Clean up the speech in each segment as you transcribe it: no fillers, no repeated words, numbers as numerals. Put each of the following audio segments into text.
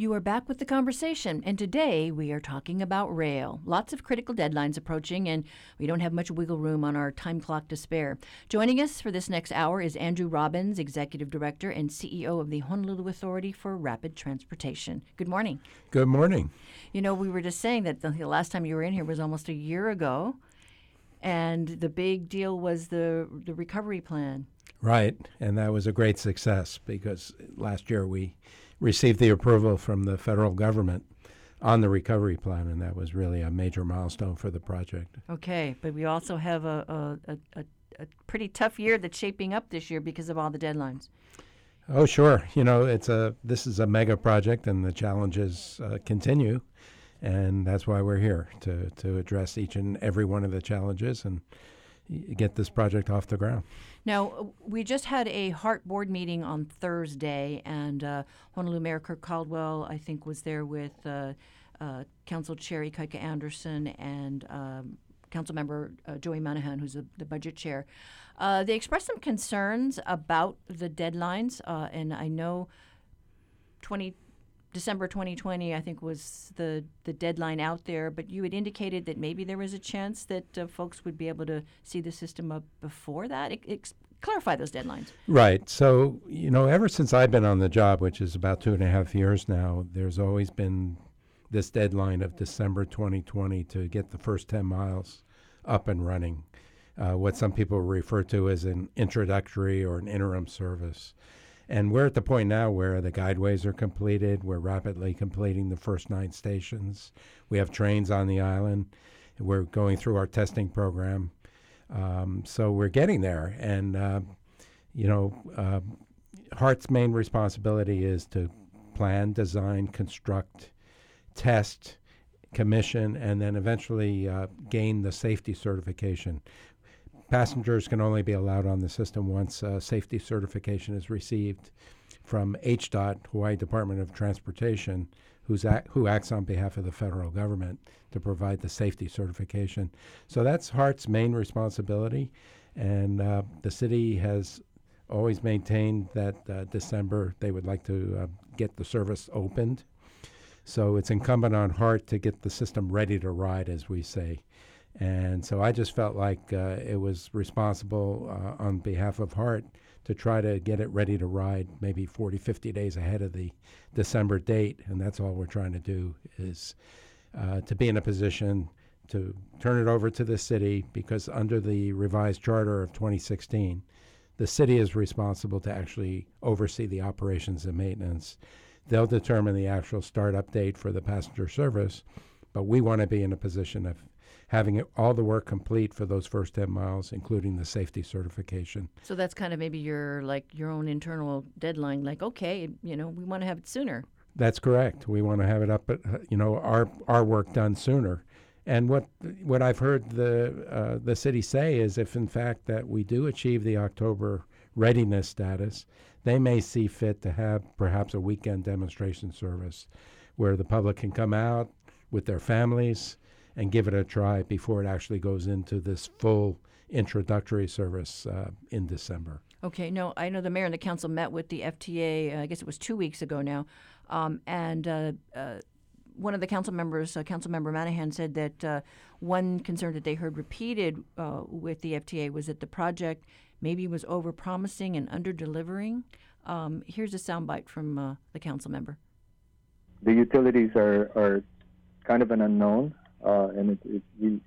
You are back with the conversation, and today we are talking about rail. Lots of critical deadlines approaching, and we don't have much wiggle room on our time clock to spare. Joining us for this next hour is Andrew Robbins, Executive Director and CEO of the Honolulu Authority for Rapid Transportation. Good morning. Good morning. You know, we were just saying that the last time you were in here was almost a year ago, and the big deal was the recovery plan. Right, and that was a great success because last year we received the approval from the federal government on the recovery plan, and that was really a major milestone for the project. Okay, but we also have a pretty tough year that's shaping up this year because of all the deadlines. Oh, sure. You know, this is a mega project, and the challenges continue, and that's why we're here to address each and every one of the challenges and get this project off the ground. Now, we just had a HART board meeting on Thursday, and Honolulu Mayor Kirk Caldwell, I think, was there with Council Chair Ekaika Anderson and Council Member Joey Manahan, who's the budget chair. They expressed some concerns about the deadlines, and I know December 2020, I think, was the deadline out there, but you had indicated that maybe there was a chance that folks would be able to see the system up before that. Clarify those deadlines. Right. So, you know, ever since I've been on the job, which is about 2.5 years now, there's always been this deadline of December 2020 to get the first 10 miles up and running, what some people refer to as an introductory or an interim service. And we're at the point now where the guideways are completed. We're rapidly completing the first 9 stations. We have trains on the island. We're going through our testing program. So we're getting there. And, HART's main responsibility is to plan, design, construct, test, commission, and then eventually gain the safety certification. Passengers can only be allowed on the system once safety certification is received from HDOT, Hawaii Department of Transportation, who acts on behalf of the federal government to provide the safety certification. So that's HART's main responsibility, and the city has always maintained that December they would like to get the service opened. So it's incumbent on HART to get the system ready to ride, as we say. And so I just felt like it was responsible on behalf of HART to try to get it ready to ride maybe 40, 50 days ahead of the December date. And that's all we're trying to do is to be in a position to turn it over to the city, because under the revised charter of 2016, the city is responsible to actually oversee the operations and maintenance. They'll determine the actual start-up date for the passenger service, but we want to be in a position of having all the work complete for those first 10 miles, including the safety certification. So that's kind of maybe your own internal deadline, like, okay, you know, we want to have it sooner. That's correct. We want to have it up, at, you know, our work done sooner. And what I've heard the city say is if, in fact, that we do achieve the October readiness status, they may see fit to have perhaps a weekend demonstration service where the public can come out with their families and give it a try before it actually goes into this full introductory service in December. Okay. No, I know the mayor and the council met with the FTA, I guess it was 2 weeks ago now, and one of the council members, Councilmember Manahan, said that one concern that they heard repeated with the FTA was that the project maybe was over-promising and under-delivering. Here's a soundbite from the council member. The utilities are kind of an unknown. And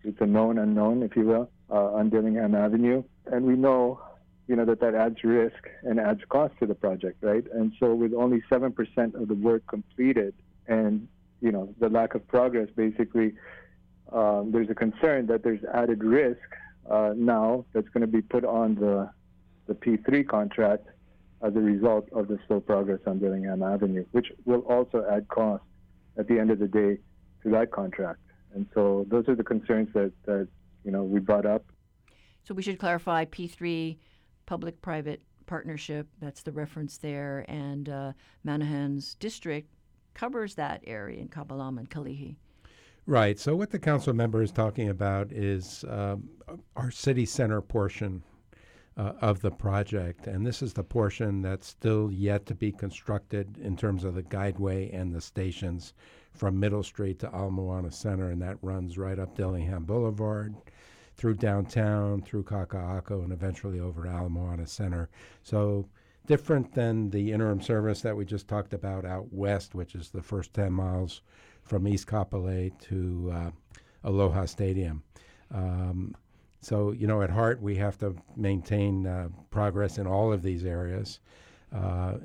it's a known unknown, if you will, on Dillingham Avenue. And we know, you know, that adds risk and adds cost to the project, right? And so with only 7% of the work completed and, you know, the lack of progress, basically, there's a concern that there's added risk now that's going to be put on the P3 contract as a result of the slow progress on Dillingham Avenue, which will also add cost at the end of the day to that contract. And so those are the concerns that you know, we brought up. So we should clarify P3, public-private partnership. That's the reference there. And Manahan's district covers that area in Kabbalam and Kalihi. Right. So what the council member is talking about is our city center portion of the project. And this is the portion that's still yet to be constructed in terms of the guideway and the stations from Middle Street to Ala Moana Center, and that runs right up Dillingham Boulevard, through downtown, through Kaka'ako, and eventually over to Ala Moana Center. So different than the interim service that we just talked about out west, which is the first 10 miles from East Kapolei to Aloha Stadium. So, you know, at heart, we have to maintain progress in all of these areas.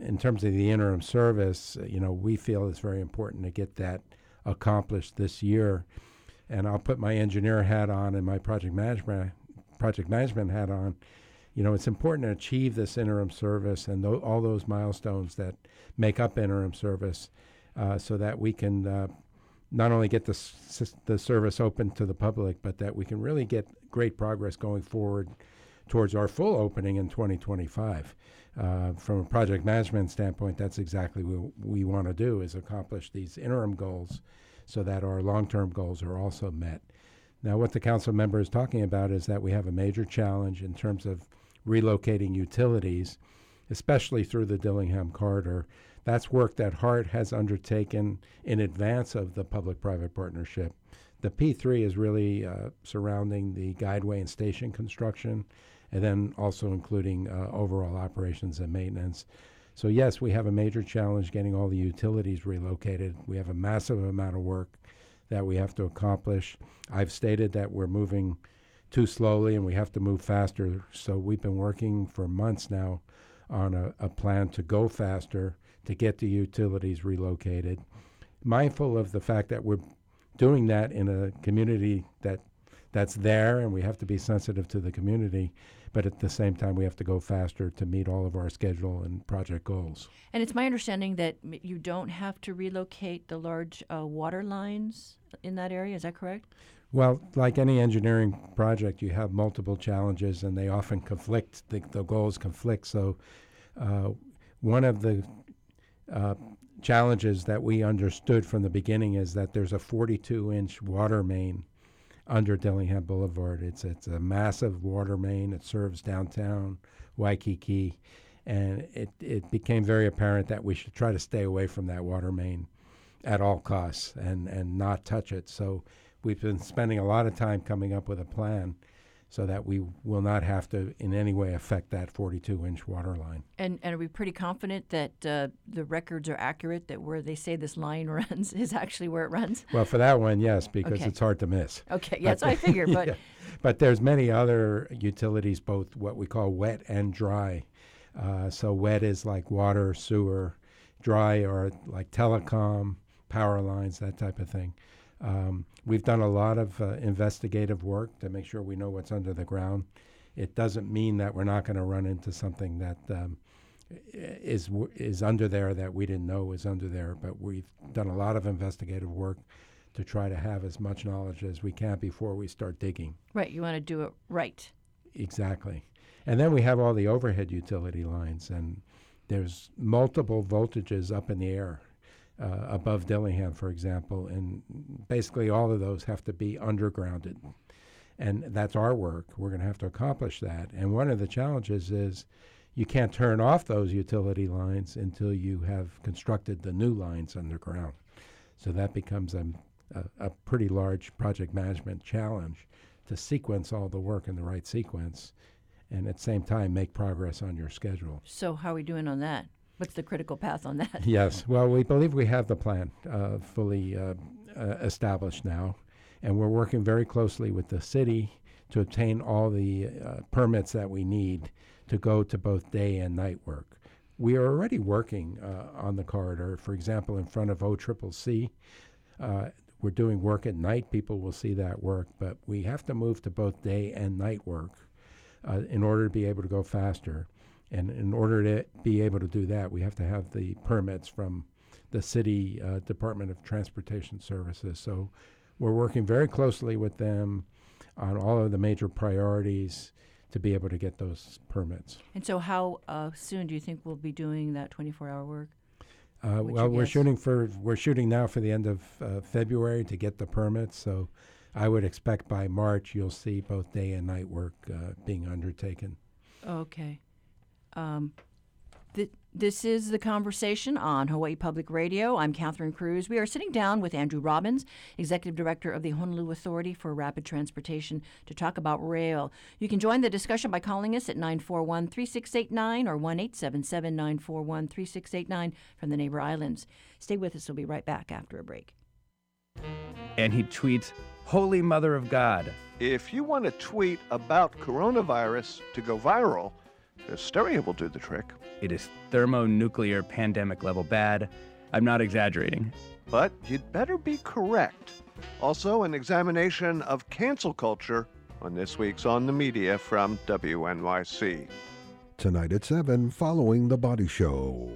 In terms of the interim service, you know, we feel it's very important to get that accomplished this year. And I'll put my engineer hat on and my project management hat on. You know, it's important to achieve this interim service and all those milestones that make up interim service, so that we can not only get the service open to the public, but that we can really get great progress going forward towards our full opening in 2025. From a project management standpoint, that's exactly what we want to do, is accomplish these interim goals so that our long-term goals are also met. Now, what the council member is talking about is that we have a major challenge in terms of relocating utilities, especially through the Dillingham corridor. That's work that HART has undertaken in advance of the public-private partnership. The P3 is really surrounding the guideway and station construction, and then also including overall operations and maintenance. So yes, we have a major challenge getting all the utilities relocated. We have a massive amount of work that we have to accomplish. I've stated that we're moving too slowly and we have to move faster. So we've been working for months now on a plan to go faster, to get the utilities relocated. Mindful of the fact that we're doing that in a community that's there, and we have to be sensitive to the community, but at the same time we have to go faster to meet all of our schedule and project goals. And it's my understanding that you don't have to relocate the large water lines in that area, is that correct? Well, like any engineering project, you have multiple challenges and they often conflict, the goals conflict. So one of the challenges that we understood from the beginning is that there's a 42-inch water main under Dillingham Boulevard. It's a massive water main. It serves downtown Waikiki, and it became very apparent that we should try to stay away from that water main at all costs and not touch it. So we've been spending a lot of time coming up with a plan so that we will not have to in any way affect that 42-inch water line. And are we pretty confident that the records are accurate, that where they say this line runs is actually where it runs? Well, for that one, yes, because it's hard to miss. Okay, yeah, that's what I figured. But. Yeah. But there's many other utilities, both what we call wet and dry. So wet is like water, sewer. Dry are like telecom, power lines, that type of thing. We've done a lot of investigative work to make sure we know what's under the ground. It doesn't mean that we're not going to run into something that is under there that we didn't know was under there, but we've done a lot of investigative work to try to have as much knowledge as we can before we start digging. Right, you want to do it right. Exactly. And then we have all the overhead utility lines, and there's multiple voltages up in the air. Above Dillingham, for example, and basically all of those have to be undergrounded. And that's our work. We're going to have to accomplish that. And one of the challenges is you can't turn off those utility lines until you have constructed the new lines underground. So that becomes a pretty large project management challenge, to sequence all the work in the right sequence and at the same time make progress on your schedule. So how are we doing on that? What's the critical path on that? Yes. Well, we believe we have the plan fully established now, and we're working very closely with the city to obtain all the permits that we need to go to both day and night work. We are already working on the corridor. For example, in front of OCCC, we're doing work at night. People will see that work, but we have to move to both day and night work in order to be able to go faster. And in order to be able to do that, we have to have the permits from the City Department of Transportation Services. So we're working very closely with them on all of the major priorities to be able to get those permits. And so how soon do you think we'll be doing that 24-hour work? Well, we're shooting now for the end of February to get the permits. So I would expect by March you'll see both day and night work being undertaken. Okay. This is The Conversation on Hawaii Public Radio. I'm Catherine Cruz. We are sitting down with Andrew Robbins, Executive Director of the Honolulu Authority for Rapid Transportation, to talk about rail. You can join the discussion by calling us at 941-3689 or 1-877-941-3689 from the neighbor islands. Stay with us. We'll be right back after a break. And he tweets, Holy Mother of God. If you want to tweet about coronavirus to go viral, the stereo will do the trick. It is thermonuclear pandemic level bad. I'm not exaggerating. But you'd better be correct. Also, an examination of cancel culture on this week's On the Media from WNYC. Tonight at 7, following The Body Show.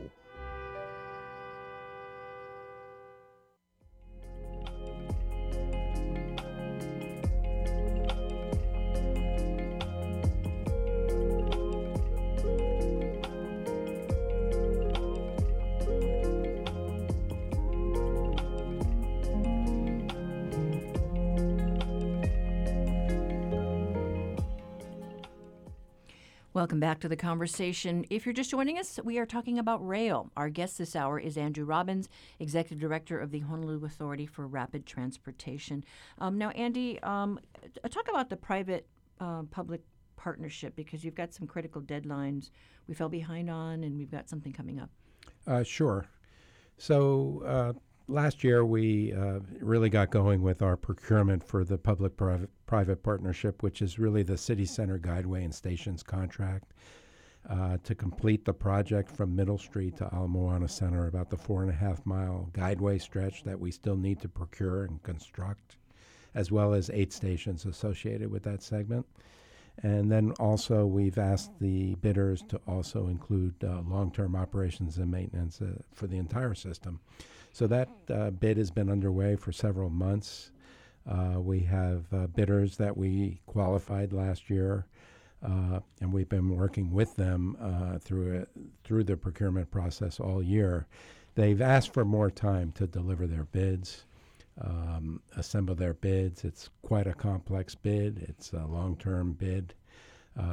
Welcome back to The Conversation. If you're just joining us, we are talking about rail. Our guest this hour is Andrew Robbins, Executive Director of the Honolulu Authority for Rapid Transportation. Now, Andy, talk about the private-public partnership, because you've got some critical deadlines we fell behind on, and we've got something coming up. Sure. So last year, we really got going with our procurement for the public-private partnership, which is really the City Center Guideway and Stations contract, to complete the project from Middle Street to Ala Moana Center, about the 4.5-mile guideway stretch that we still need to procure and construct, as well as 8 stations associated with that segment. And then also we've asked the bidders to also include long-term operations and maintenance for the entire system. So that bid has been underway for several months. We have bidders that we qualified last year, and we've been working with them through the procurement process all year. They've asked for more time to deliver their bids, assemble their bids. It's quite a complex bid. It's a long-term bid.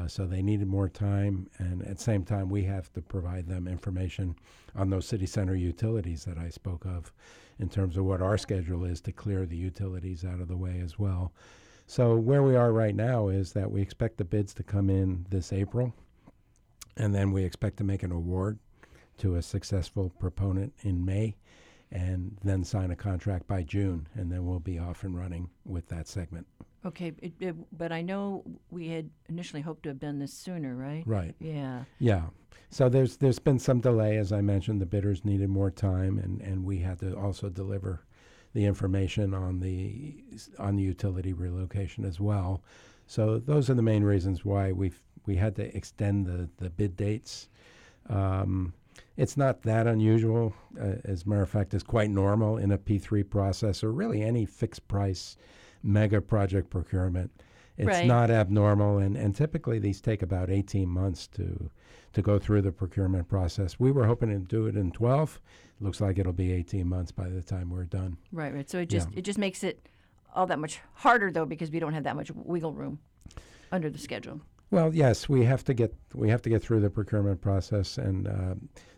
So they needed more time, and at the same time, we have to provide them information on those city center utilities that I spoke of in terms of what our schedule is to clear the utilities out of the way as well. So where we are right now is that we expect the bids to come in this April, and then we expect to make an award to a successful proponent in May, and then sign a contract by June, and then we'll be off and running with that segment. Okay, but I know we had initially hoped to have done this sooner, right? Right. Yeah. Yeah. So there's been some delay, as I mentioned. The bidders needed more time, and we had to also deliver the information on the utility relocation as well. So those are the main reasons why we had to extend the bid dates. It's not that unusual. As a matter of fact, it's quite normal in a P3 process, or really any fixed price mega project procurement. It's right. Not abnormal, and typically these take about 18 months to go through the procurement process. We were hoping to do it in 12. Looks like it'll be 18 months by the time we're done. Right. So it just makes it all that much harder, though, because we don't have that much wiggle room under the schedule. Well, yes, we have to get through the procurement process, and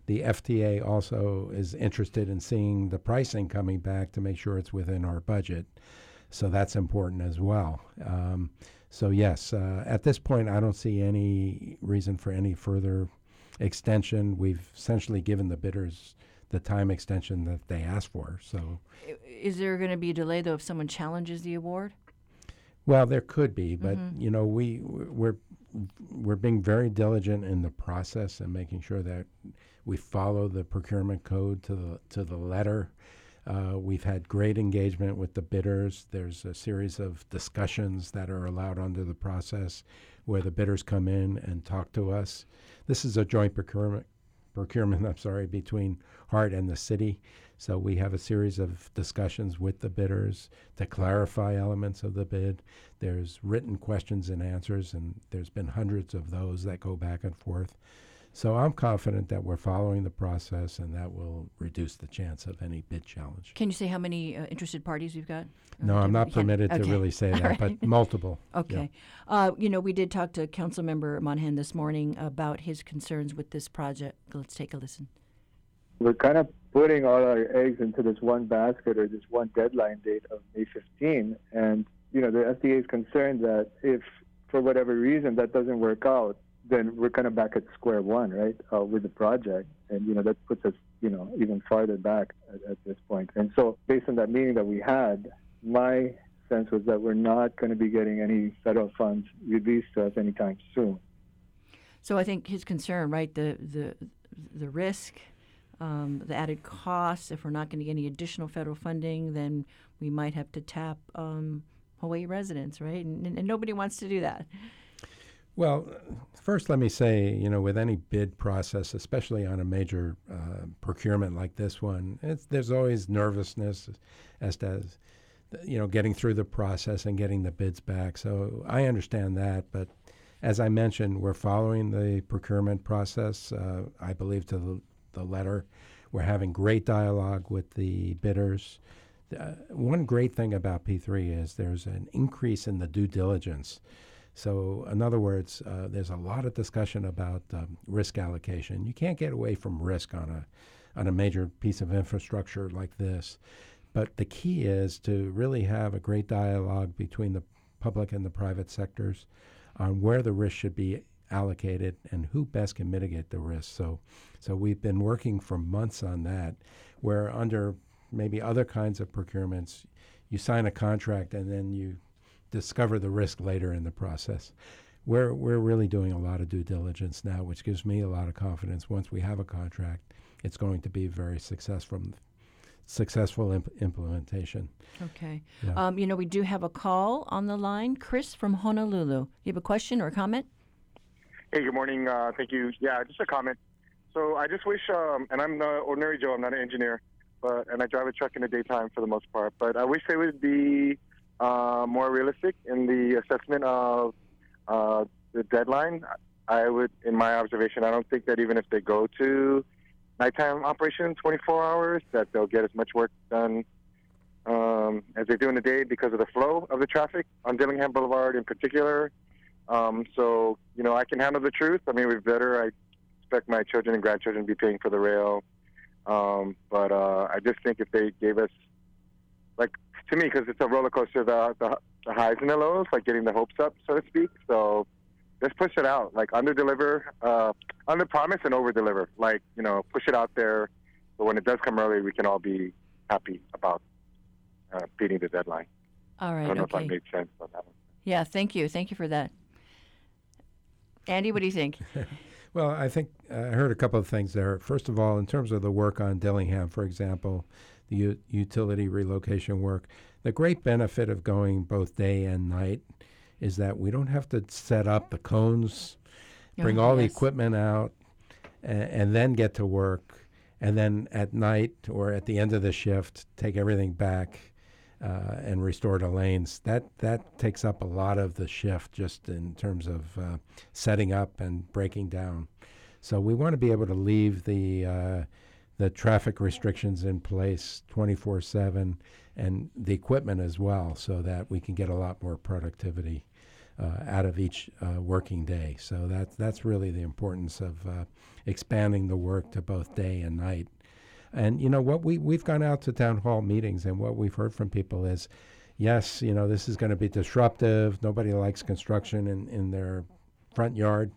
the FTA also is interested in seeing the pricing coming back to make sure it's within our budget. So that's important as well. So yes, at this point, I don't see any reason for any further extension. We've essentially given the bidders the time extension that they asked for. So, is there going to be a delay, though, if someone challenges the award? Well, there could be, but you know, we're being very diligent in the process and making sure that we follow the procurement code to the letter. We've had great engagement with the bidders. There's a series of discussions that are allowed under the process where the bidders come in and talk to us. This is a joint procurement between HART and the city. So we have a series of discussions with the bidders to clarify elements of the bid. There's written questions and answers, and there's been hundreds of those that go back and forth. So I'm confident that we're following the process, and that will reduce the chance of any bid challenge. Can you say how many interested parties you've got? No, I'm not permitted to really say that, but multiple. Okay. Yeah. You know, we did talk to Councilmember Manahan this morning about his concerns with this project. Let's take a listen. We're kind of putting all our eggs into this one basket or this one deadline date of May 15. And, you know, the FDA is concerned that if, for whatever reason, that doesn't work out, then we're kind of back at square one, right, with the project. And, you know, that puts us, you know, even farther back at this point. And so based on that meeting that we had, my sense was that we're not going to be getting any federal funds released to us anytime soon. So I think his concern, right, the risk, the added costs, if we're not going to get any additional federal funding, then we might have to tap Hawaii residents, right? And nobody wants to do that. Well, first let me say, you know, with any bid process, especially on a major procurement like this one, there's always nervousness as to, you know, getting through the process and getting the bids back. So I understand that. But as I mentioned, we're following the procurement process, I believe, to the letter. We're having great dialogue with the bidders. One great thing about P3 is there's an increase in the due diligence. So, in other words, there's a lot of discussion about risk allocation. You can't get away from risk on a major piece of infrastructure like this. But the key is to really have a great dialogue between the public and the private sectors on where the risk should be allocated and who best can mitigate the risk. So we've been working for months on that, where under maybe other kinds of procurements, you sign a contract and then you discover the risk later in the process. We're really doing a lot of due diligence now, which gives me a lot of confidence. Once we have a contract, it's going to be very successful implementation. Okay. Yeah. You know, we do have a call on the line. Chris from Honolulu. You have a question or a comment? Hey, good morning. Thank you. Yeah, just a comment. So I just wish, and I'm an ordinary Joe, I'm not an engineer, but and I drive a truck in the daytime for the most part, but I wish they would be more realistic in the assessment of the deadline. I would, in my observation, I don't think that even if they go to nighttime operation, 24 hours, that they'll get as much work done as they do in the day because of the flow of the traffic on Dillingham Boulevard in particular. So, you know, I can handle the truth. I mean, I expect my children and grandchildren to be paying for the rail. But I just think if they gave us, like, to me, because it's a roller coaster, the highs and the lows, like getting the hopes up, so to speak. So let's push it out, like under promise and over deliver. Like, you know, push it out there. But when it does come early, we can all be happy about beating the deadline. All right. I don't know if I made sense on that one. Yeah, thank you. Thank you for that. Andy, what do you think? Well, I think I heard a couple of things there. First of all, in terms of the work on Dillingham, for example, the utility relocation work, the great benefit of going both day and night is that we don't have to set up the cones, bring all the equipment out, and then get to work, and then at night or at the end of the shift, take everything back and restore the lanes. That takes up a lot of the shift just in terms of setting up and breaking down. So we want to be able to leave the traffic restrictions in place 24/7 and the equipment as well, so that we can get a lot more productivity out of each working day. So that's really the importance of expanding the work to both day and night. And, you know, what we've gone out to town hall meetings, and what we've heard from people is, yes, you know, this is going to be disruptive. Nobody likes construction in their front yard,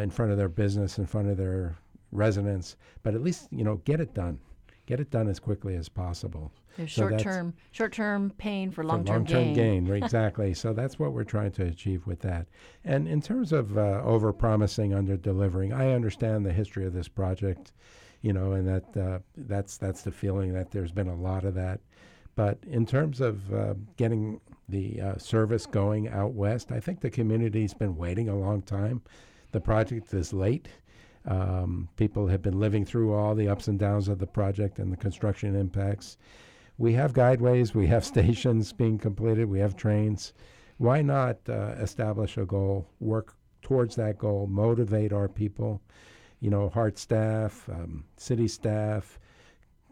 in front of their business, in front of their residents, but at least, you know, get it done as quickly as possible. There's so short-term pain for long-term gain. Exactly. So that's what we're trying to achieve with that. And in terms of over-promising, under-delivering, I understand the history of this project, you know, and that that's the feeling that there's been a lot of that. But in terms of getting the service going out west, I think the community's been waiting a long time. The project is late. People have been living through all the ups and downs of the project and the construction impacts. We have guideways, we have stations being completed, we have trains. Why not establish a goal, work towards that goal, motivate our people, you know, HART staff, city staff,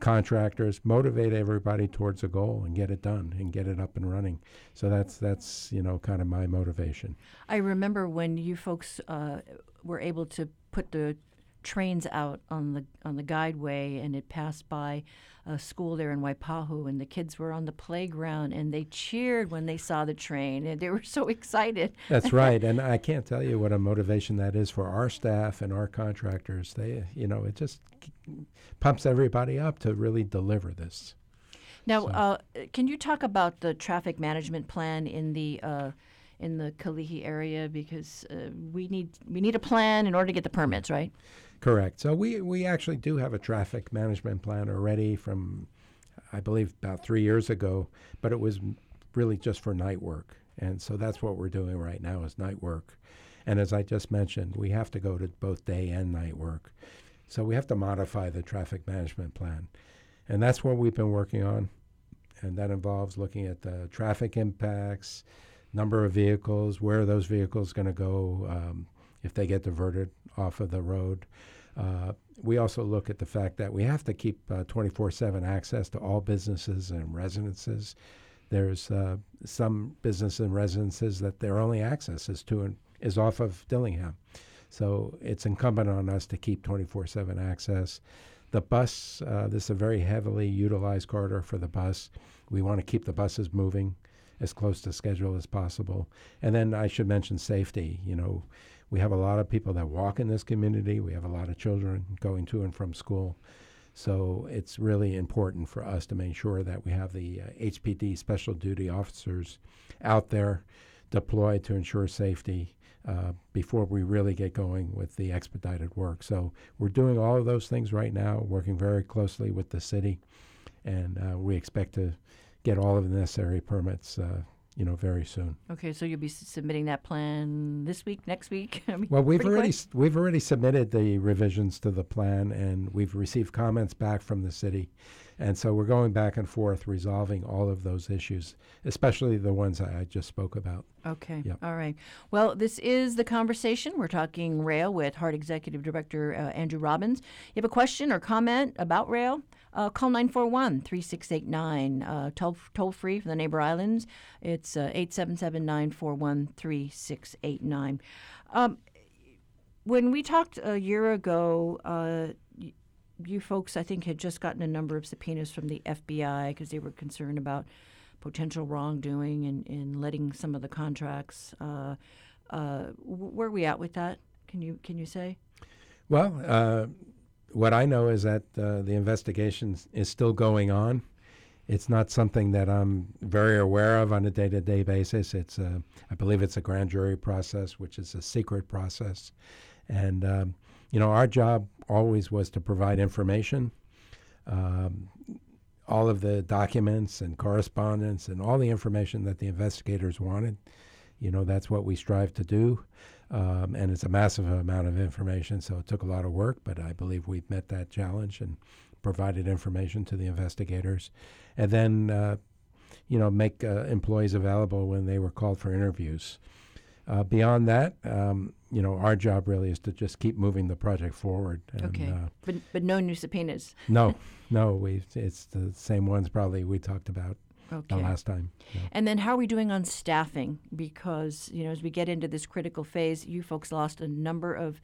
contractors, motivate everybody towards a goal and get it done and get it up and running. So that's you know, kind of my motivation. I remember when you folks were able to put the trains out on the guideway, and it passed by a school there in Waipahu, and the kids were on the playground and they cheered when they saw the train, and they were so excited. That's right. And I can't tell you what a motivation that is for our staff and our contractors. They, you know, it just pumps everybody up to really deliver this. Now, so. Can you talk about the traffic management plan in the Kalihi area, because we need a plan in order to get the permits, right? Correct. So we actually do have a traffic management plan already from, I believe, about 3 years ago, but it was really just for night work. And so that's what we're doing right now is night work. And as I just mentioned, we have to go to both day and night work. So we have to modify the traffic management plan. And that's what we've been working on. And that involves looking at the traffic impacts, number of vehicles, where are those vehicles going to go if they get diverted off of the road. We also look at the fact that we have to keep 24/7 access to all businesses and residences. There's some businesses and residences that their only access is to is off of Dillingham. So it's incumbent on us to keep 24/7 access. The bus, this is a very heavily utilized corridor for the bus. We want to keep the buses moving as close to schedule as possible. And then I should mention safety. You know, we have a lot of people that walk in this community. We have a lot of children going to and from school. So it's really important for us to make sure that we have the HPD special duty officers out there deployed to ensure safety before we really get going with the expedited work. So we're doing all of those things right now, working very closely with the city, and we expect to get all of the necessary permits, you know, very soon. Okay, so you'll be submitting that plan this week, next week? I mean, well, we've already submitted the revisions to the plan, and we've received comments back from the city. And so we're going back and forth resolving all of those issues, especially the ones I just spoke about. Okay. Yep. All right. Well, this is The Conversation. We're talking rail with HART Executive Director Andrew Robbins. You have a question or comment about rail? Call 941-3689, toll free for the neighbor islands. It's 877-941-3689. When we talked a year ago, you folks, I think, had just gotten a number of subpoenas from the FBI because they were concerned about potential wrongdoing in letting some of the contracts. Where are we at with that? Can you say? Well, what I know is that the investigation is still going on. It's not something that I'm very aware of on a day-to-day basis. It's I believe it's a grand jury process, which is a secret process, and you know, our job always was to provide information. All of the documents and correspondence and all the information that the investigators wanted, you know, that's what we strive to do. And it's a massive amount of information, so it took a lot of work, but I believe we've met that challenge and provided information to the investigators. And then, you know, make employees available when they were called for interviews. Beyond that, you know, our job really is to just keep moving the project forward. And, okay, but no new subpoenas. No, it's the same ones probably we talked about the last time. Yeah. And then how are we doing on staffing? Because, you know, as we get into this critical phase, you folks lost a number of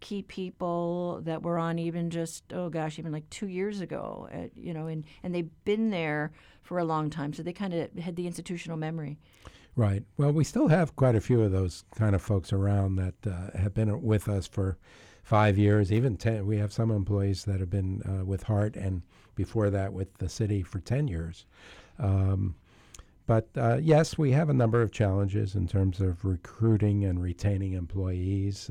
key people that were on even just, even like 2 years ago, you know, and they've been there for a long time, so they kind of had the institutional memory. Right. Well, we still have quite a few of those kind of folks around that have been with us for 5 years, even 10. We have some employees that have been with HART and before that with the city for 10 years. But yes, we have a number of challenges in terms of recruiting and retaining employees.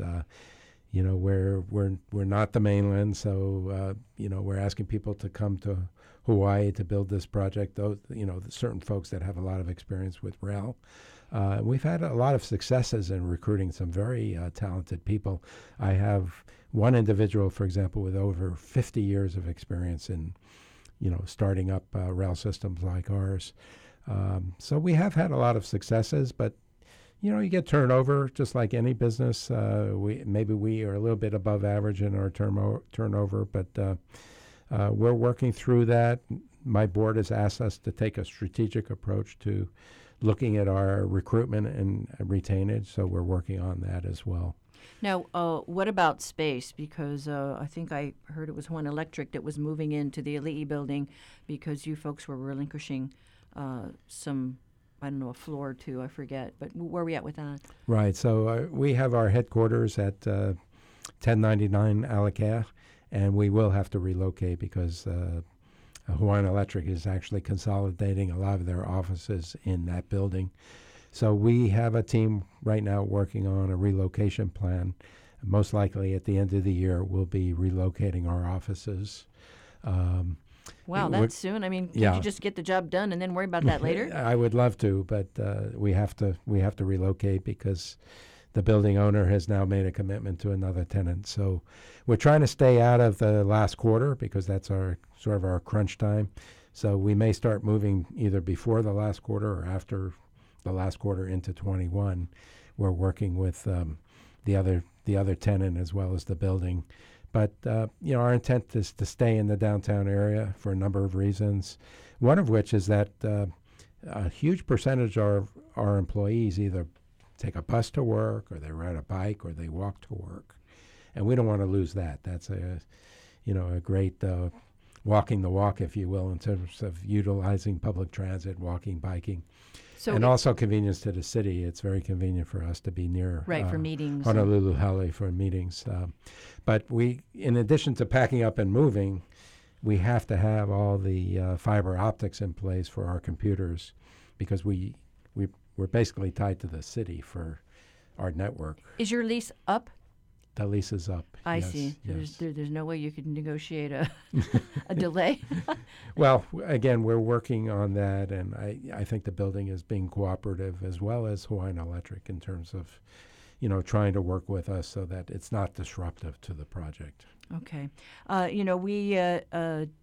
You know, we're not the mainland, so you know, we're asking people to come to Hawaii to build this project. Those, you know, certain folks that have a lot of experience with rail. We've had a lot of successes in recruiting some very talented people. I have one individual, for example, with over 50 years of experience in, you know, starting up rail systems like ours. So we have had a lot of successes, but you know, you get turnover just like any business. We are a little bit above average in our turnover, but we're working through that. My board has asked us to take a strategic approach to looking at our recruitment and retainage, so we're working on that as well. Now, what about space? Because I think I heard it was One Electric that was moving into the Ali'i building because you folks were relinquishing some, I don't know, a floor or two, I forget. But where are we at with that? Right. So we have our headquarters at 1099 Alakea, and we will have to relocate because Hawaiian Electric is actually consolidating a lot of their offices in that building. So we have a team right now working on a relocation plan. Most likely at the end of the year, we'll be relocating our offices. Wow, that's soon. I mean, can you just get the job done and then worry about that later? I would love to, but we have to relocate because the building owner has now made a commitment to another tenant. So we're trying to stay out of the last quarter because that's our sort of our crunch time. So we may start moving either before the last quarter or after the last quarter into 21. We're working with the other tenant as well as the building. But, you know, our intent is to stay in the downtown area for a number of reasons, one of which is that a huge percentage of our employees either take a bus to work or they ride a bike or they walk to work. And we don't want to lose that. That's a great walking the walk, if you will, in terms of utilizing public transit, walking, biking. So and also convenience to the city. It's very convenient for us to be near for meetings. Honolulu Hale for meetings. But we, in addition to packing up and moving, we have to have all the fiber optics in place for our computers because we're basically tied to the city for our network. Is your lease up? The lease is up. I see. Yes. There's no way you could negotiate a delay? Well, again, we're working on that, and I think the building is being cooperative as well as Hawaiian Electric in terms of, you know, trying to work with us so that it's not disruptive to the project. Okay. You know, we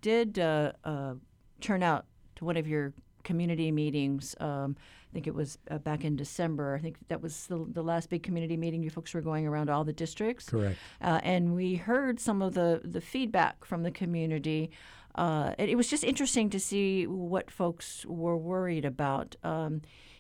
did turn out to one of your community meetings. I think it was back in December. I think that was the last big community meeting. You folks were going around all the districts. Correct. And we heard some of the feedback from the community. It was just interesting to see what folks were worried about.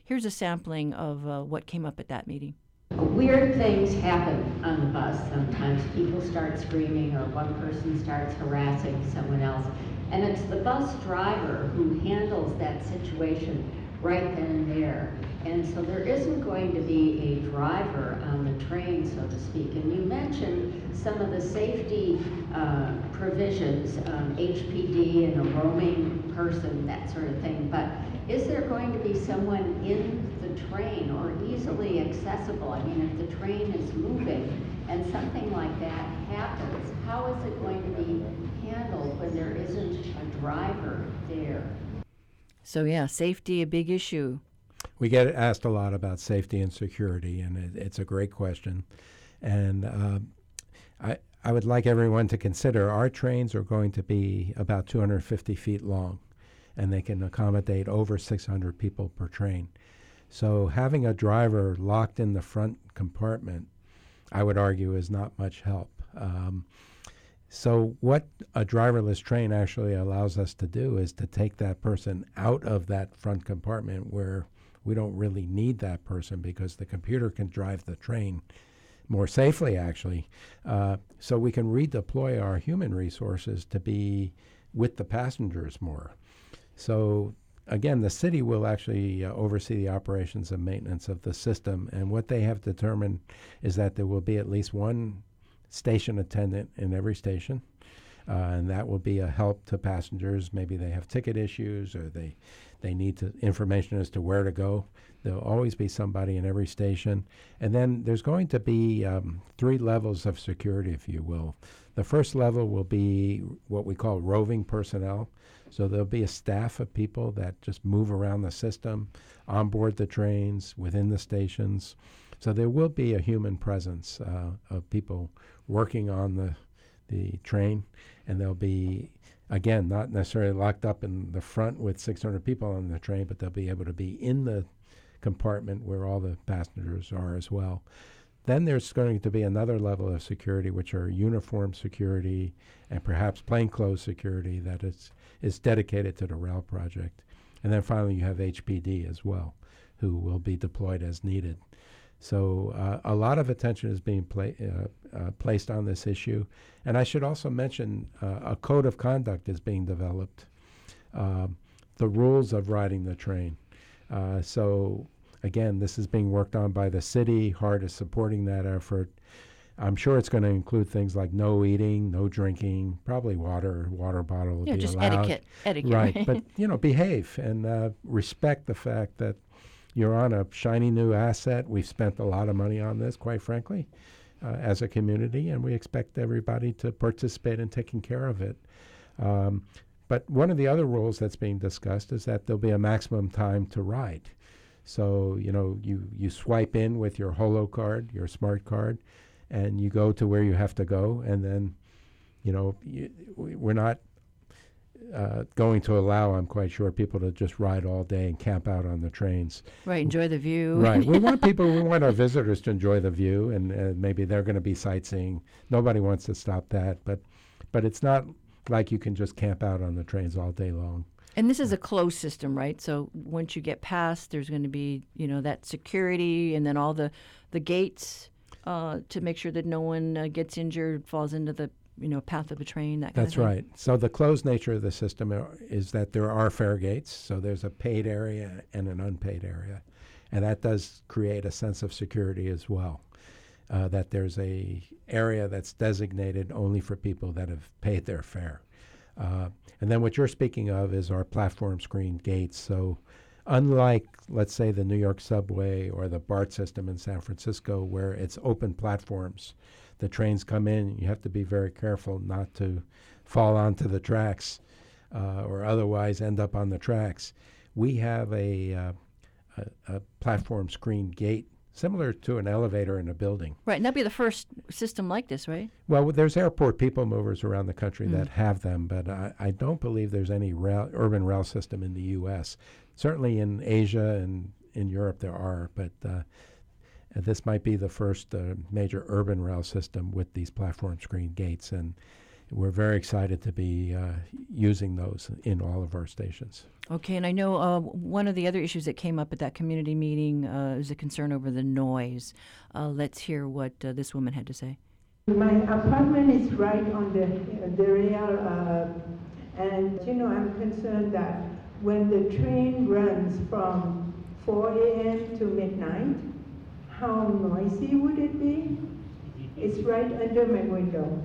Here's a sampling of what came up at that meeting. Weird things happen on the bus sometimes. People start screaming or one person starts harassing someone else. And it's the bus driver who handles that situation right then and there. And so there isn't going to be a driver on the train, so to speak. And you mentioned some of the safety provisions, HPD and a roaming person, that sort of thing. But is there going to be someone in the train or easily accessible? I mean, if the train is moving and something like that happens, how is it going to be handled when there isn't a driver there? So, yeah, safety, a big issue. We get asked a lot about safety and security, and it's a great question. And I would like everyone to consider our trains are going to be about 250 feet long, and they can accommodate over 600 people per train. So having a driver locked in the front compartment, I would argue, is not much help. So what a driverless train actually allows us to do is to take that person out of that front compartment where we don't really need that person because the computer can drive the train more safely, actually. So we can redeploy our human resources to be with the passengers more. So again, the city will actually oversee the operations and maintenance of the system. And what they have determined is that there will be at least one station attendant in every station, and that will be a help to passengers. Maybe they have ticket issues or they need information as to where to go. There'll always be somebody in every station. And then there's going to be three levels of security, if you will. The first level will be what we call roving personnel. So there'll be a staff of people that just move around the system, on board the trains, within the stations. So there will be a human presence of people working on the train, and they'll be, again, not necessarily locked up in the front with 600 people on the train, but they'll be able to be in the compartment where all the passengers are as well. Then there's going to be another level of security, which are uniform security and perhaps plainclothes security that is dedicated to the rail project. And then finally you have HPD as well, who will be deployed as needed. So a lot of attention is being placed on this issue. And I should also mention a code of conduct is being developed, the rules of riding the train. So again, this is being worked on by the city. HART is supporting that effort. I'm sure it's going to include things like no eating, no drinking, probably water bottle will be just allowed. Etiquette. Right, but behave and respect the fact that you're on a shiny new asset. We've spent a lot of money on this, quite frankly, as a community, and we expect everybody to participate in taking care of it. But one of the other rules that's being discussed is that there'll be a maximum time to ride. So, you swipe in with your holo card, your smart card, and you go to where you have to go. And then, we're not going to allow, I'm quite sure, people to just ride all day and camp out on the trains. Right, enjoy the view. Right, we want our visitors to enjoy the view, and maybe they're going to be sightseeing. Nobody wants to stop that, but it's not like you can just camp out on the trains all day long. And this is a closed system, right? So once you get past, there's going to be, that security and then all the gates to make sure that no one gets injured, falls into the, path of a train, that kind of thing. That's right. So the closed nature of the system is that there are fare gates. So there's a paid area and an unpaid area. And that does create a sense of security as well, that there's a area that's designated only for people that have paid their fare. And then what you're speaking of is our platform screen gates. So unlike, let's say, the New York subway or the BART system in San Francisco, where it's open platforms, the trains come in, you have to be very careful not to fall onto the tracks or otherwise end up on the tracks. We have a platform screen gate similar to an elevator in a building. Right, and that'd be the first system like this, right? Well, there's airport people movers around the country that have them, but I don't believe there's any urban rail system in the U.S. Certainly in Asia and in Europe there are, but this might be the first major urban rail system with these platform screen gates, and we're very excited to be using those in all of our stations. Okay, and I know one of the other issues that came up at that community meeting is a concern over the noise. Let's hear what this woman had to say. My apartment is right on the rail, and I'm concerned that when the train runs from 4 a.m. to midnight, how noisy would it be? It's right under my window.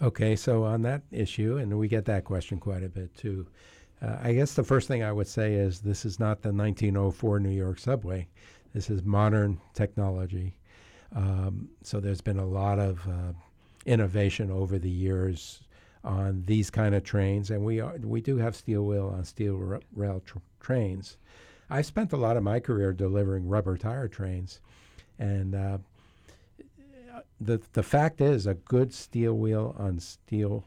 Okay, so on that issue, and we get that question quite a bit too, I guess the first thing I would say is this is not the 1904 New York subway. This is modern technology. So there's been a lot of innovation over the years on these kind of trains, and we do have steel wheel on steel rail trains. I've spent a lot of my career delivering rubber tire trains, and the fact is a good steel wheel on steel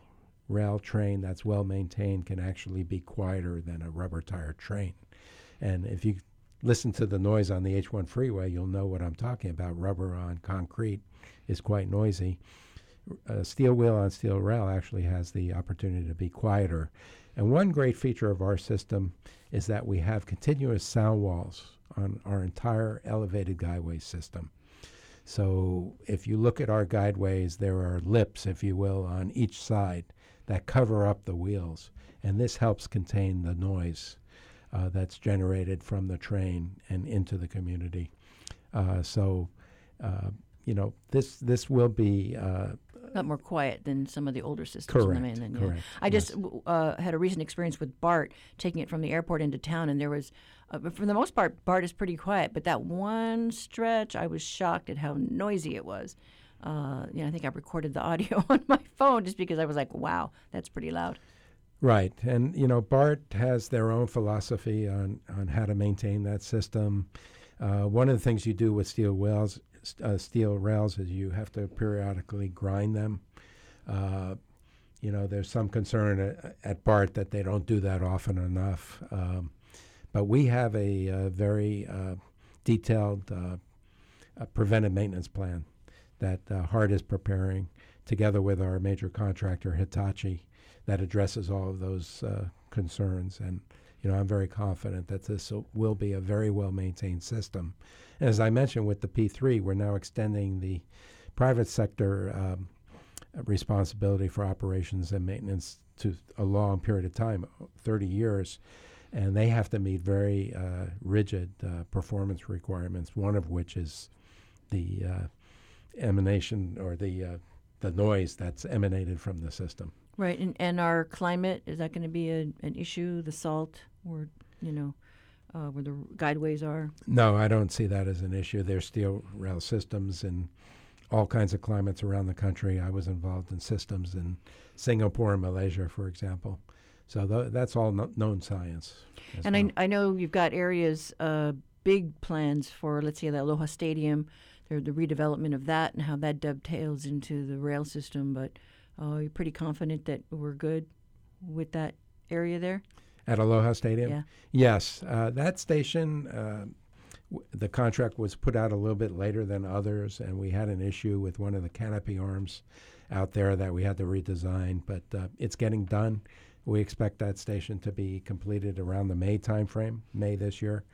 rail train that's well maintained can actually be quieter than a rubber tire train. And if you listen to the noise on the H1 freeway, you'll know what I'm talking about. Rubber on concrete is quite noisy. A steel wheel on steel rail actually has the opportunity to be quieter. And one great feature of our system is that we have continuous sound walls on our entire elevated guideway system. So if you look at our guideways, there are lips, if you will, on each side that cover up the wheels. And this helps contain the noise that's generated from the train and into the community. This will be... a lot more quiet than some of the older systems. Correct. In the mainland. Correct. Yeah. I just had a recent experience with BART, taking it from the airport into town, and there was... but for the most part, BART is pretty quiet. But that one stretch, I was shocked at how noisy it was. I think I recorded the audio on my phone just because I was like, wow, that's pretty loud. Right. And, BART has their own philosophy on how to maintain that system. One of the things you do with steel rails is you have to periodically grind them. There's some concern at BART that they don't do that often enough. But we have a very detailed preventive maintenance plan that HART is preparing together with our major contractor, Hitachi, that addresses all of those concerns. And, you know, I'm very confident that this will be a very well-maintained system. And as I mentioned with the P3, we're now extending the private sector responsibility for operations and maintenance to a long period of time, 30 years. And they have to meet very rigid performance requirements, one of which is the emanation or the noise that's emanated from the system. Right, and our climate, is that going to be an issue, the salt, or, you know, where the guideways are? No, I don't see that as an issue. There's steel rail systems in all kinds of climates around the country. I was involved in systems in Singapore and Malaysia, for example. So that's all known science. And well. I know you've got areas, big plans for, let's say, the Aloha Stadium, the redevelopment of that and how that dovetails into the rail system. But you're pretty confident that we're good with that area there? At Aloha Stadium? Yeah. Yes. That station, the contract was put out a little bit later than others, and we had an issue with one of the canopy arms out there that we had to redesign. But it's getting done. We expect that station to be completed around the May timeframe, May this year,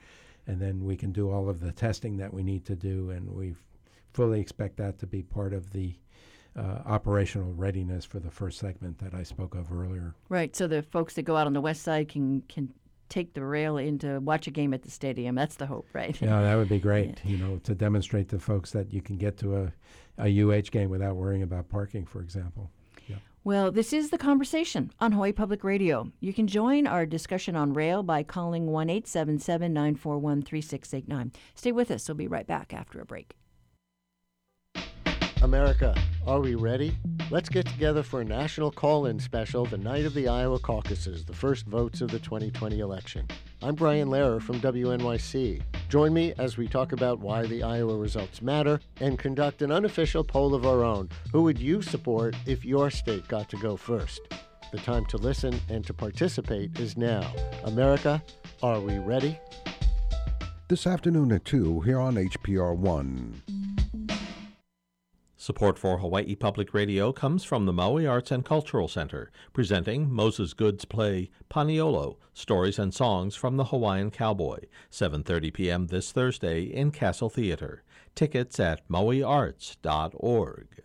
and then we can do all of the testing that we need to do, and we fully expect that to be part of the operational readiness for the first segment that I spoke of earlier. Right, so the folks that go out on the west side can take the rail in to watch a game at the stadium. That's the hope, right? Yeah, that would be great, yeah. You know, to demonstrate to folks that you can get to a UH game without worrying about parking, for example. Well, this is The Conversation on Hawaii Public Radio. You can join our discussion on rail by calling 1-877-941-3689. Stay with us. We'll be right back after a break. America, are we ready? Let's get together for a national call-in special the night of the Iowa caucuses, the first votes of the 2020 election. I'm Brian Lehrer from WNYC. Join me as we talk about why the Iowa results matter and conduct an unofficial poll of our own. Who would you support if your state got to go first? The time to listen and to participate is now. America, are we ready? This afternoon at 2 here on HPR 1. Support for Hawaii Public Radio comes from the Maui Arts and Cultural Center, presenting Moses Good's play, Paniolo, Stories and Songs from the Hawaiian Cowboy, 7:30 p.m. this Thursday in Castle Theater. Tickets at mauiarts.org.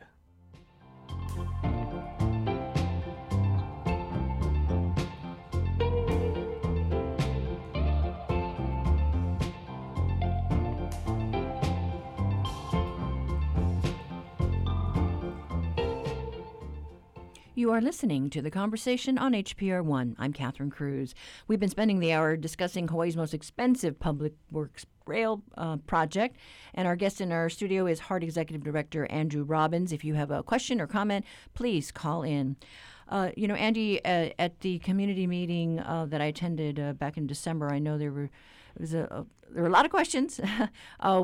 You are listening to The Conversation on HPR 1. I'm Catherine Cruz. We've been spending the hour discussing Hawaii's most expensive public works rail project. And our guest in our studio is HART Executive Director Andrew Robbins. If you have a question or comment, please call in. You know, Andy, at the community meeting that I attended back in December, I know there were a lot of questions.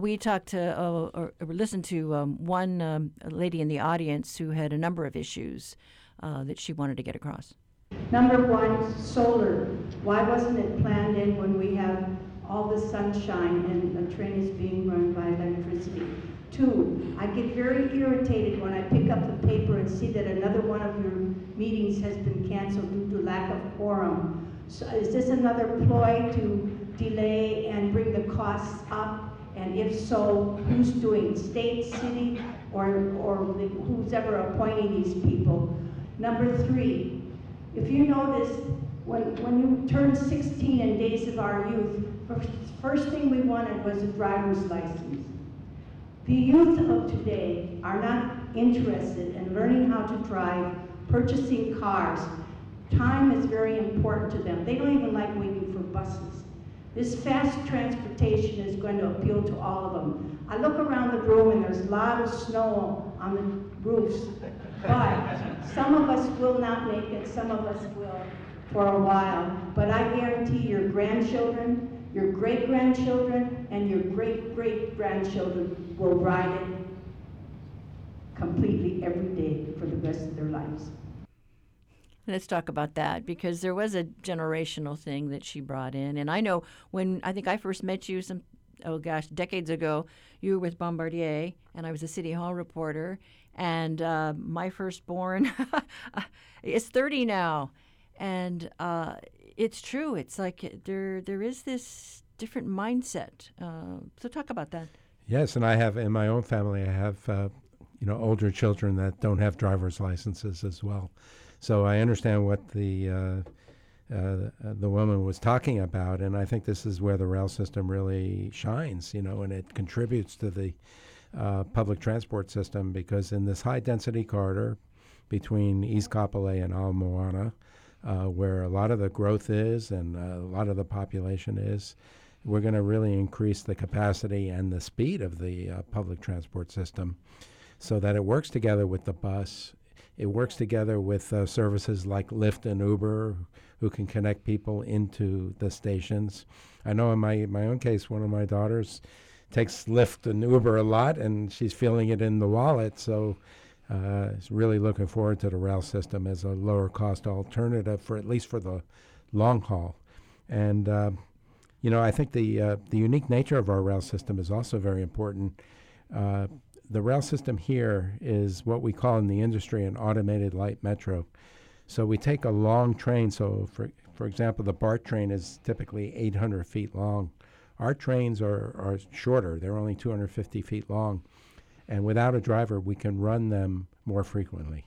We talked to or listened to one lady in the audience who had a number of issues that she wanted to get across. Number one, solar. Why wasn't it planned in when we have all the sunshine and the train is being run by electricity? Two, I get very irritated when I pick up the paper and see that another one of your meetings has been canceled due to lack of quorum. So is this another ploy to delay and bring the costs up? And if so, who's doing, state, city, or who's ever appointing these people? Number three, if you notice, when you turn 16 in Days of Our Youth, first thing we wanted was a driver's license. The youth of today are not interested in learning how to drive, purchasing cars. Time is very important to them. They don't even like waiting for buses. This fast transportation is going to appeal to all of them. I look around the room and there's a lot of snow on the roofs. But some of us will not make it, some of us will for a while. But I guarantee your grandchildren, your great-grandchildren, and your great-great-grandchildren will ride it completely every day for the rest of their lives. Let's talk about that, because there was a generational thing that she brought in. And I know when I think I first met you decades ago, you were with Bombardier, and I was a City Hall reporter. And my firstborn is 30 now. And it's true. It's like there is this different mindset. So talk about that. Yes, and I have in my own family, I have older children that don't have driver's licenses as well. So I understand what the woman was talking about, and I think this is where the rail system really shines, and it contributes to the public transport system, because in this high-density corridor between East Kapolei and Ala Moana, where a lot of the growth is and a lot of the population is, we're going to really increase the capacity and the speed of the public transport system so that it works together with the bus. It works together with services like Lyft and Uber, who can connect people into the stations. I know in my own case, one of my daughters takes Lyft and Uber a lot, and she's feeling it in the wallet. So it's really looking forward to the rail system as a lower cost alternative, for at least for the long haul. And I think the unique nature of our rail system is also very important. The rail system here is what we call in the industry an automated light metro. So we take a long train. So for example, the BART train is typically 800 feet long. Our trains are shorter. They're only 250 feet long. And without a driver, we can run them more frequently.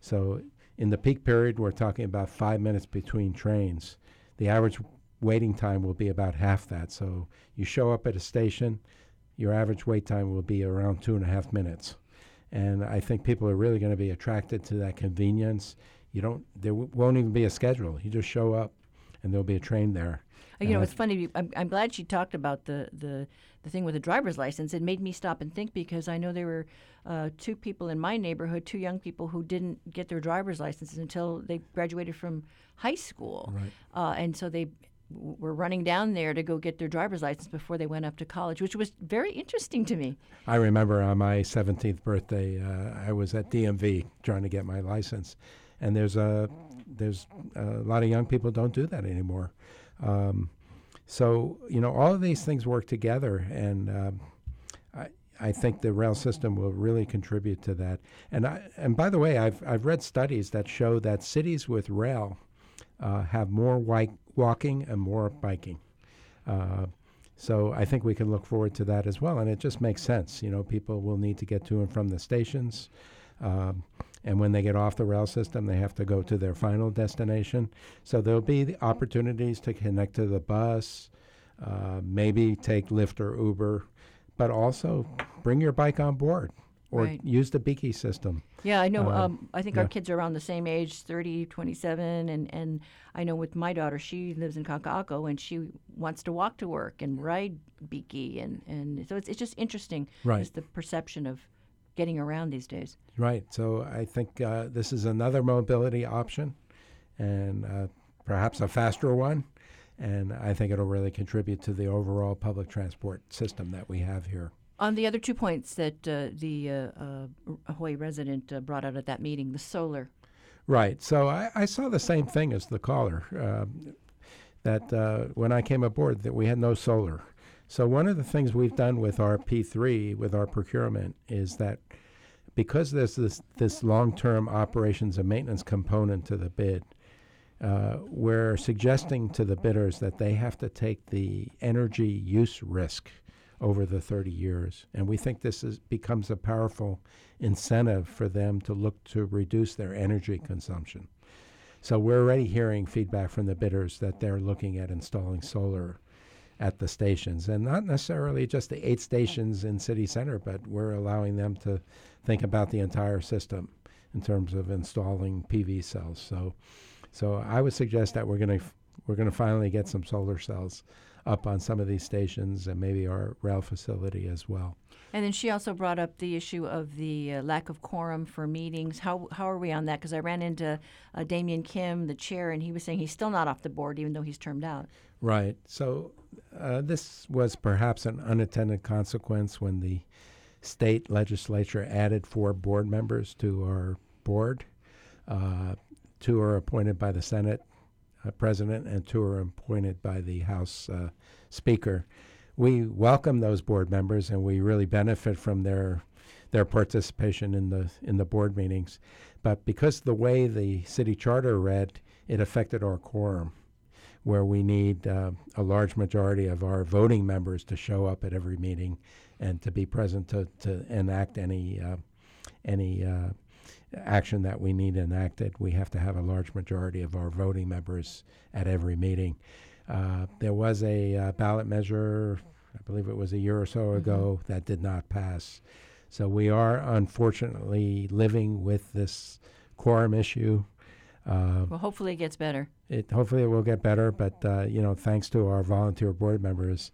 So in the peak period, we're talking about 5 minutes between trains. The average waiting time will be about half that. So you show up at a station, your average wait time will be around 2.5 minutes. And I think people are really going to be attracted to that convenience. There won't even be a schedule. You just show up and there'll be a train there. It's funny. I'm glad she talked about the thing with the driver's license. It made me stop and think, because I know there were two people in my neighborhood, two young people who didn't get their driver's licenses until they graduated from high school. Right. And so they were running down there to go get their driver's license before they went up to college, which was very interesting to me. I remember on my 17th birthday, I was at DMV trying to get my license, and there's a lot of young people don't do that anymore. So all of these things work together, and I think the rail system will really contribute to that. And by the way, I've read studies that show that cities with rail have more walking and more biking. So I think we can look forward to that as well, and it just makes sense. People will need to get to and from the stations, and when they get off the rail system, they have to go to their final destination. So there'll be the opportunities to connect to the bus, maybe take Lyft or Uber, but also bring your bike on board. Or right. Use the Biki system. Yeah, I know. I think our kids are around the same age, 30, 27. And I know with my daughter, she lives in Kaka'ako, and she wants to walk to work and ride Biki. And so it's just interesting, right. Just the perception of getting around these days. Right. So I think this is another mobility option, and perhaps a faster one. And I think it'll really contribute to the overall public transport system that we have here. On the other 2 points that the Hawaii resident brought out at that meeting, the solar. Right. So I saw the same thing as the caller, that when I came aboard that we had no solar. So one of the things we've done with our P3, with our procurement, is that because there's this long-term operations and maintenance component to the bid, we're suggesting to the bidders that they have to take the energy use risk over the 30 years. And we think this becomes a powerful incentive for them to look to reduce their energy consumption. So we're already hearing feedback from the bidders that they're looking at installing solar at the stations, and not necessarily just the 8 stations in City Center, but we're allowing them to think about the entire system in terms of installing PV cells. So I would suggest that we're going to finally get some solar cells up on some of these stations and maybe our rail facility as well. And then she also brought up the issue of the lack of quorum for meetings. How are we on that? Because I ran into Damian Kim, the chair, and he was saying he's still not off the board even though he's termed out. Right. So this was perhaps an unintended consequence when the state legislature added 4 board members to our board. Two are appointed by the Senate President, and two are appointed by the House Speaker. We welcome those board members, and we really benefit from their participation in the board meetings. But because of the way the city charter read, it affected our quorum, where we need a large majority of our voting members to show up at every meeting and to be present to enact any action that we need enacted. We have to have a large majority of our voting members at every meeting. There was a ballot measure, I believe it was a year or so ago, that did not pass. So we are unfortunately living with this quorum issue. Well, hopefully it gets better. Hopefully it will get better, but thanks to our volunteer board members,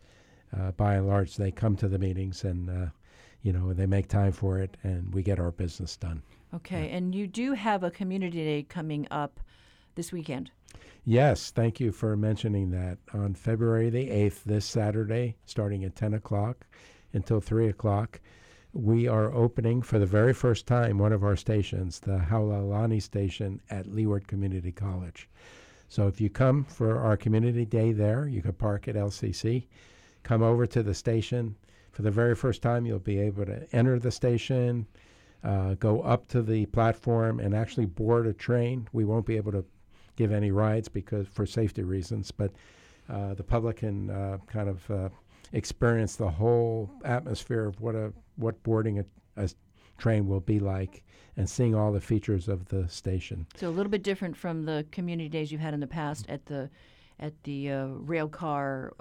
by and large, they come to the meetings and they make time for it, and we get our business done. Okay, and you do have a community day coming up this weekend. Yes, thank you for mentioning that. On February the 8th, this Saturday, starting at 10 o'clock until 3 o'clock, we are opening for the very first time one of our stations, the Hualalani Station at Leeward Community College. So if you come for our community day there, you can park at LCC, come over to the station. For the very first time, you'll be able to enter the station, go up to the platform, and actually board a train. We won't be able to give any rides because for safety reasons, but the public can kind of experience the whole atmosphere of what boarding a train will be like and seeing all the features of the station. So a little bit different from the community days you've had in the past at the rail car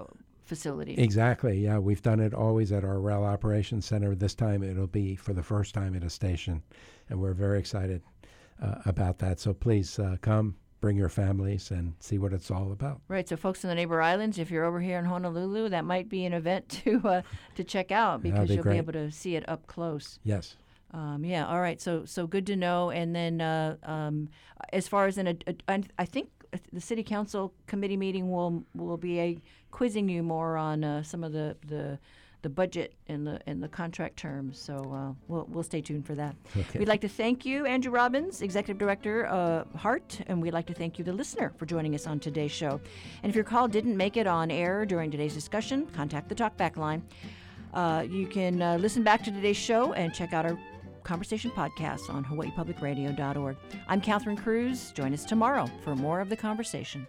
facility. Exactly, yeah. We've done it always at our rail operations center. This time it'll be for the first time at a station, and we're very excited about that. So please come. Bring your families and see what it's all about. Right. So, folks in the neighbor islands, if you're over here in Honolulu, that might be an event to check out because you'll be able to see it up close. Yes. Yeah. All right. So good to know. And then, as far as I think the city council committee meeting will be quizzing you more on some of the budget and the contract terms. So we'll stay tuned for that. Okay. We'd like to thank you, Andrew Robbins, Executive Director HART, and we'd like to thank you, the listener, for joining us on today's show. And if your call didn't make it on air during today's discussion, contact the TalkBack line. You can listen back to today's show and check out our conversation podcast on HawaiiPublicRadio.org. I'm Catherine Cruz. Join us tomorrow for more of The Conversation.